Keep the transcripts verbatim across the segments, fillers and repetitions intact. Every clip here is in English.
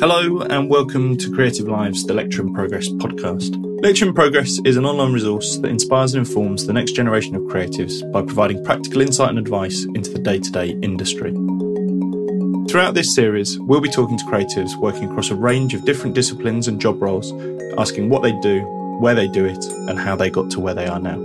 Hello and welcome to Creative Lives, the Lecture in Progress podcast. Lecture in Progress is an online resource that inspires and informs the next generation of creatives by providing practical insight and advice into the day-to-day industry. Throughout this series, we'll be talking to creatives working across a range of different disciplines and job roles, asking what they do, where they do it, and how they got to where they are now.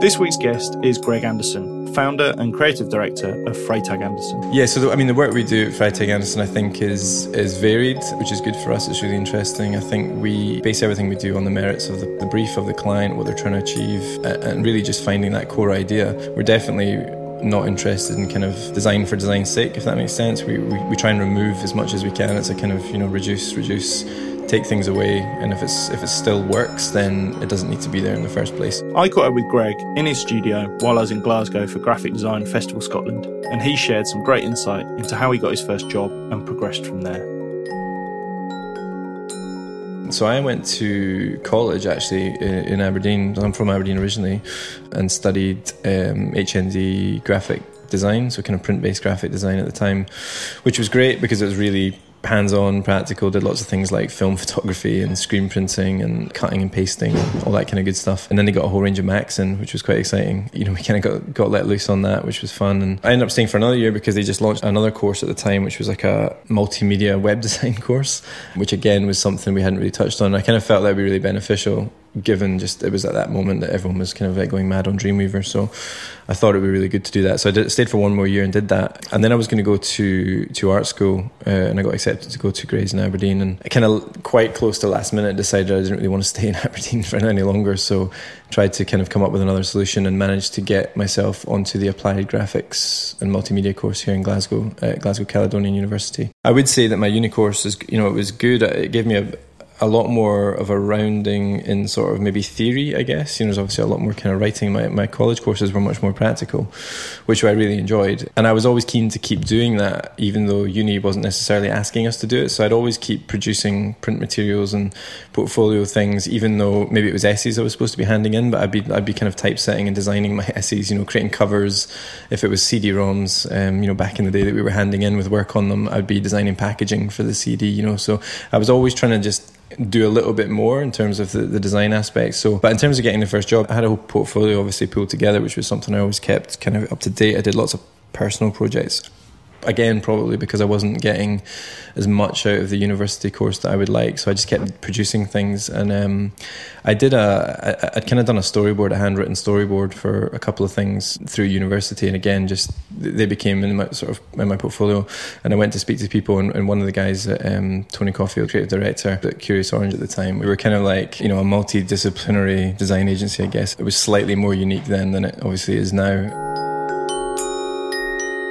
This week's guest is Greg Anderson, founder and creative director of Freytag Anderson. Yeah, so the, I mean, the work we do at Freytag Anderson, I think, is is varied, which is good for us. It's really interesting. I think we base everything we do on the merits of the, the brief of the client, what they're trying to achieve, and really just finding that core idea. We're definitely not interested in kind of design for design's sake, if that makes sense. We we, we try and remove as much as we can. It's a kind of, you know, reduce, reduce, take things away, and if it's if it still works, then it doesn't need to be there in the first place. I caught up with Greg in his studio while I was in Glasgow for Graphic Design Festival Scotland, and he shared some great insight into how he got his first job and progressed from there. So I went to college, actually, in Aberdeen. I'm from Aberdeen originally, and studied um, H N D graphic design, so kind of print-based graphic design at the time, which was great because it was really hands-on, practical, did lots of things like film photography and screen printing and cutting and pasting, all that kind of good stuff. And then they got a whole range of Macs in, which was quite exciting. You know, we kind of got, got let loose on that, which was fun. And I ended up staying for another year because they just launched another course at the time, which was like a multimedia web design course, which again was something we hadn't really touched on. I kind of felt that would be really beneficial, given just it was at that moment that everyone was kind of like going mad on Dreamweaver, so I thought it would be really good to do that. So I did, stayed for one more year and did that, and then I was going to go to to art school, uh, and I got accepted to go to Gray's in Aberdeen, and I kind of quite close to last minute decided I didn't really want to stay in Aberdeen for any longer, so tried to kind of come up with another solution and managed to get myself onto the applied graphics and multimedia course here in Glasgow at Glasgow Caledonian University. I would say that my uni course is, you know, it was good. It gave me a a lot more of a rounding in sort of maybe theory, I guess. You know, there's obviously a lot more kind of writing. My, my college courses were much more practical, which I really enjoyed. And I was always keen to keep doing that, even though uni wasn't necessarily asking us to do it. So I'd always keep producing print materials and portfolio things, even though maybe it was essays I was supposed to be handing in, but I'd be I'd be kind of typesetting and designing my essays, you know, creating covers. If it was C D ROMs, um, you know, back in the day that we were handing in with work on them, I'd be designing packaging for the C D, you know. So I was always trying to just do a little bit more in terms of the, the design aspect. So, but in terms of getting the first job, I had a whole portfolio obviously pulled together, which was something I always kept kind of up to date. I did lots of personal projects, again, probably because I wasn't getting as much out of the university course that I would like. So I just kept producing things. And um, I did a, I, I'd kind of done a storyboard, a handwritten storyboard for a couple of things through university. And again, just they became in my sort of in my portfolio. And I went to speak to people. And, and one of the guys, um, Tony Coffield, creative director at Curious Orange at the time, we were kind of like, you know, a multidisciplinary design agency, I guess. It was slightly more unique then than it obviously is now.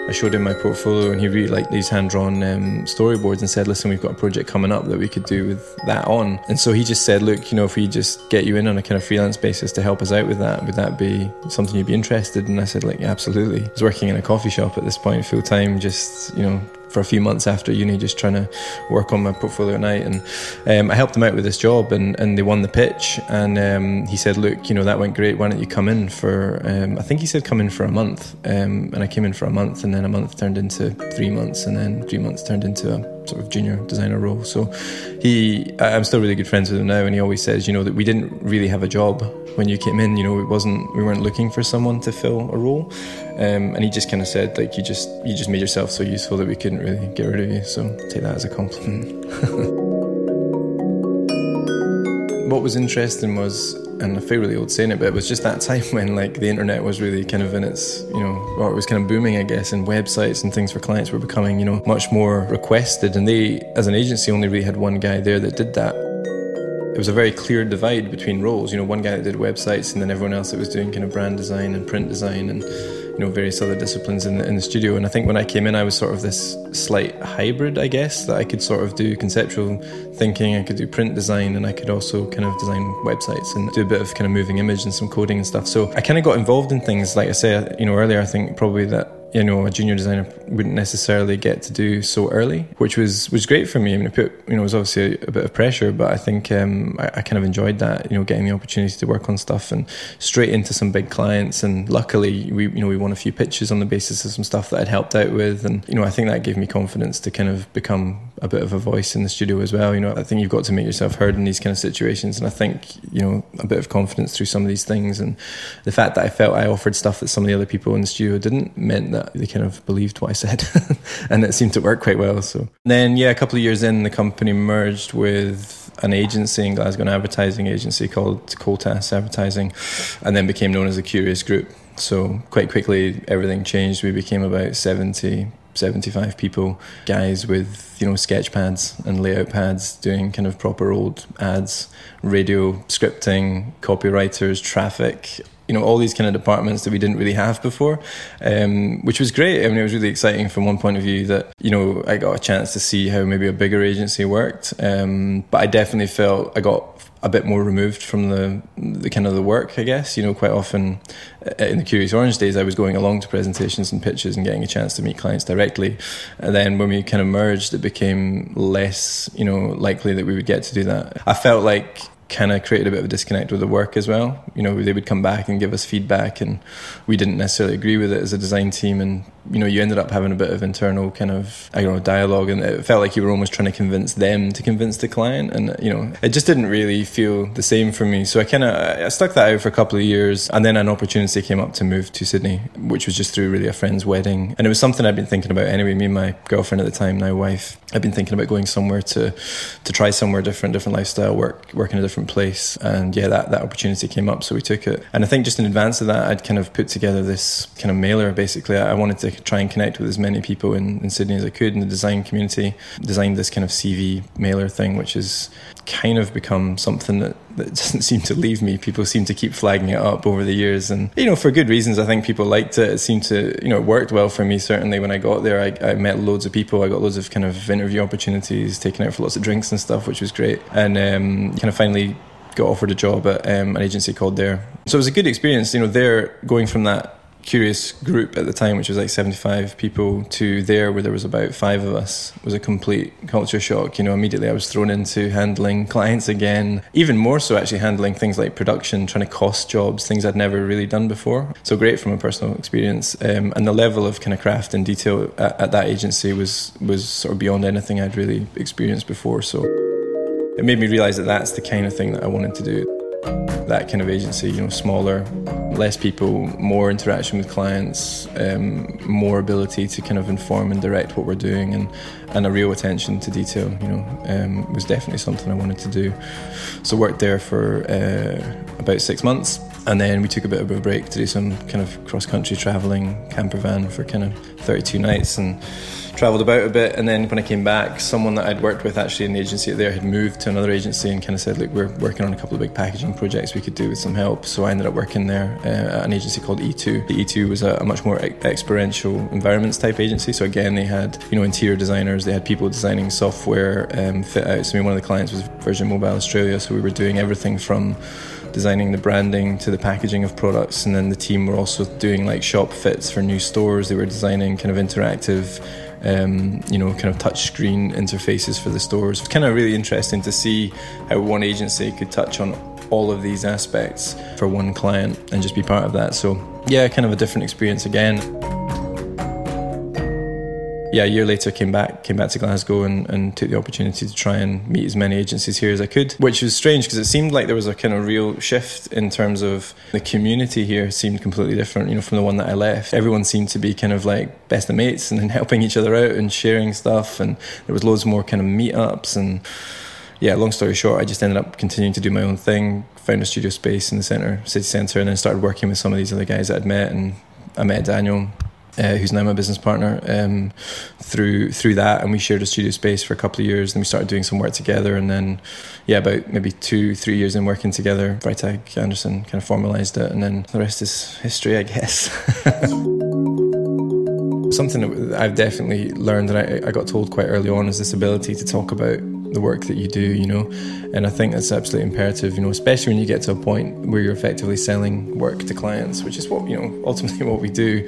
I showed him my portfolio and he really liked these hand-drawn um, storyboards and said, listen, we've got a project coming up that we could do with that on. And so he just said, look, you know, if we just get you in on a kind of freelance basis to help us out with that, would that be something you'd be interested in? And I said, like, yeah, absolutely. I was working in a coffee shop at this point full-time, just, you know, for a few months after uni, just trying to work on my portfolio at night. And um, I helped them out with this job and, and they won the pitch. And um, he said, look, you know, that went great. Why don't you come in for, um, I think he said come in for a month. Um, and I came in for a month, and then a month turned into three months and then three months turned into a sort of junior designer role. So he, I'm still really good friends with him now, and he always says, you know, that we didn't really have a job when you came in. You know, it wasn't, we weren't looking for someone to fill a role, um, and he just kind of said, like, you just you just made yourself so useful that we couldn't really get rid of you, so take that as a compliment. What was interesting was, and I feel really old saying it, but it was just that time when, like, the internet was really kind of in its, you know, or it was kind of booming, I guess, and websites and things for clients were becoming, you know, much more requested. And they, as an agency, only really had one guy there that did that. It was a very clear divide between roles, you know, one guy that did websites and then everyone else that was doing kind of brand design and print design and, you know, various other disciplines in the, in the studio. And I think when I came in, I was sort of this slight hybrid, I guess, that I could sort of do conceptual thinking, I could do print design, and I could also kind of design websites and do a bit of kind of moving image and some coding and stuff. So I kind of got involved in things, like I said, you know, earlier, I think probably that you know, a junior designer wouldn't necessarily get to do so early, which was was great for me. I mean, it put, you know, it was obviously a, a bit of pressure, but I think um, I, I kind of enjoyed that, you know, getting the opportunity to work on stuff and straight into some big clients. And luckily, we, you know, we won a few pitches on the basis of some stuff that I'd helped out with. And, you know, I think that gave me confidence to kind of become a bit of a voice in the studio as well. You know, I think you've got to make yourself heard in these kind of situations. And I think, you know, a bit of confidence through some of these things. And the fact that I felt I offered stuff that some of the other people in the studio didn't meant that they kind of believed what I said and it seemed to work quite well. So and then, yeah, a couple of years in, the company merged with an agency in Glasgow, an advertising agency called Coltas Advertising, and then became known as the Curious Group. So quite quickly, everything changed. We became about seventy, seventy-five people, guys with, you know, sketch pads and layout pads doing kind of proper old ads, radio scripting, copywriters, traffic, you know, all these kind of departments that we didn't really have before, um, which was great. I mean, it was really exciting from one point of view that, you know, I got a chance to see how maybe a bigger agency worked. Um, but I definitely felt I got a bit more removed from the the kind of the work, I guess. You know, quite often in the Curious Orange days, I was going along to presentations and pitches and getting a chance to meet clients directly. And then when we kind of merged, it became less, you know, likely that we would get to do that. I felt like kind of created a bit of a disconnect with the work as well. You know, they would come back and give us feedback and we didn't necessarily agree with it as a design team. And, you know, you ended up having a bit of internal kind of, I don't know, dialogue, and it felt like you were almost trying to convince them to convince the client. And, you know, it just didn't really feel the same for me. So I kind of I stuck that out for a couple of years, and then an opportunity came up to move to Sydney, which was just through really a friend's wedding. And it was something I'd been thinking about anyway. Me and my girlfriend at the time, now wife, I'd been thinking about going somewhere to to try somewhere different, different lifestyle, work, work in a different place. And yeah, that, that opportunity came up, so we took it. And I think just in advance of that, I'd kind of put together this kind of mailer. Basically, I wanted to try and connect with as many people in, in Sydney as I could in the design community. Designed this kind of C V mailer thing, which has kind of become something that that doesn't seem to leave me. People seem to keep flagging it up over the years, and, you know, for good reasons. I think people liked it. It seemed to, you know, it worked well for me. Certainly when I got there, I, I met loads of people. I got loads of kind of interview opportunities, taken out for lots of drinks and stuff, which was great. And um, kind of finally got offered a job at um, an agency called Dare. So it was a good experience, you know, there, going from that Curious Group at the time, which was like seventy-five people, to there where there was about five of us. It was a complete culture shock. You know, immediately I was thrown into handling clients again, even more so actually handling things like production, trying to cost jobs, things I'd never really done before. So great from a personal experience. Um, and the level of kind of craft and detail at, at that agency was, was sort of beyond anything I'd really experienced before. So it made me realise that that's the kind of thing that I wanted to do. That kind of agency, you know, smaller, less people, more interaction with clients, um, more ability to kind of inform and direct what we're doing, and, and a real attention to detail, you know, um, was definitely something I wanted to do. So worked there for uh, about six months. And then we took a bit of a break to do some kind of cross-country travelling, camper van for kind of thirty-two nights, and travelled about a bit. And then when I came back, someone that I'd worked with actually in the agency there had moved to another agency and kind of said, look, we're working on a couple of big packaging projects we could do with some help. So I ended up working there uh, at an agency called E two. The E two was a, a much more experiential environments type agency. So again, they had, you know, interior designers, they had people designing software, um, fit outs. I mean, one of the clients was Virgin Mobile Australia, so we were doing everything from designing the branding to the packaging of products. And then the team were also doing like shop fits for new stores. They were designing kind of interactive, um, you know, kind of touch screen interfaces for the stores. It's kind of really interesting to see how one agency could touch on all of these aspects for one client and just be part of that. So yeah, kind of a different experience again. Yeah, a year later, came back, came back to Glasgow and, and took the opportunity to try and meet as many agencies here as I could, which was strange because it seemed like there was a kind of real shift in terms of the community here seemed completely different, you know, from the one that I left. Everyone seemed to be kind of like best of mates and then helping each other out and sharing stuff. And there was loads more kind of meetups and... Yeah, long story short, I just ended up continuing to do my own thing, found a studio space in the centre, city centre, and then started working with some of these other guys that I'd met. And I met Daniel, Uh, who's now my business partner, um, through through that, and we shared a studio space for a couple of years. Then we started doing some work together, and then, yeah, about maybe two, three years in working together, Freytag Anderson kind of formalised it, and then the rest is history, I guess. Something that I've definitely learned, and I, I got told quite early on, is this ability to talk about the work that you do, you know. And I think that's absolutely imperative, you know, especially when you get to a point where you're effectively selling work to clients, which is what, you know, ultimately what we do.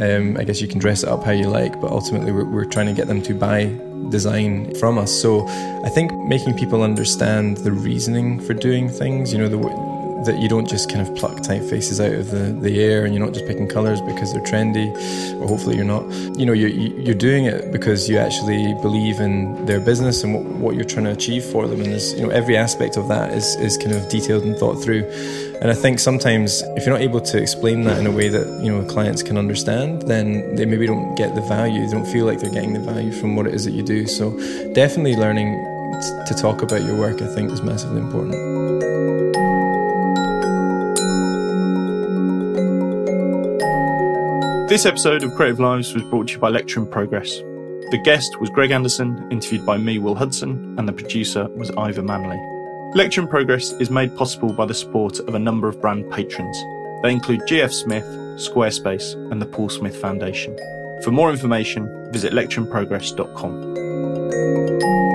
Um, I guess you can dress it up how you like, but ultimately we're, we're trying to get them to buy design from us. So I think making people understand the reasoning for doing things, you know, the that you don't just kind of pluck typefaces out of the, the air, and you're not just picking colours because they're trendy, or hopefully you're not. You know, you're, you're doing it because you actually believe in their business and what, what you're trying to achieve for them. And there's, you know, every aspect of that is, is kind of detailed and thought through. And I think sometimes if you're not able to explain that in a way that, you know, clients can understand, then they maybe don't get the value. They don't feel like they're getting the value from what it is that you do. So definitely learning to talk about your work, I think, is massively important. This episode of Creative Lives was brought to you by Lecture in Progress. The guest was Greg Anderson, interviewed by me, Will Hudson, and the producer was Ivor Manley. Lecture in Progress is made possible by the support of a number of brand patrons. They include G F Smith, Squarespace, and the Paul Smith Foundation. For more information, visit lecture in progress dot com.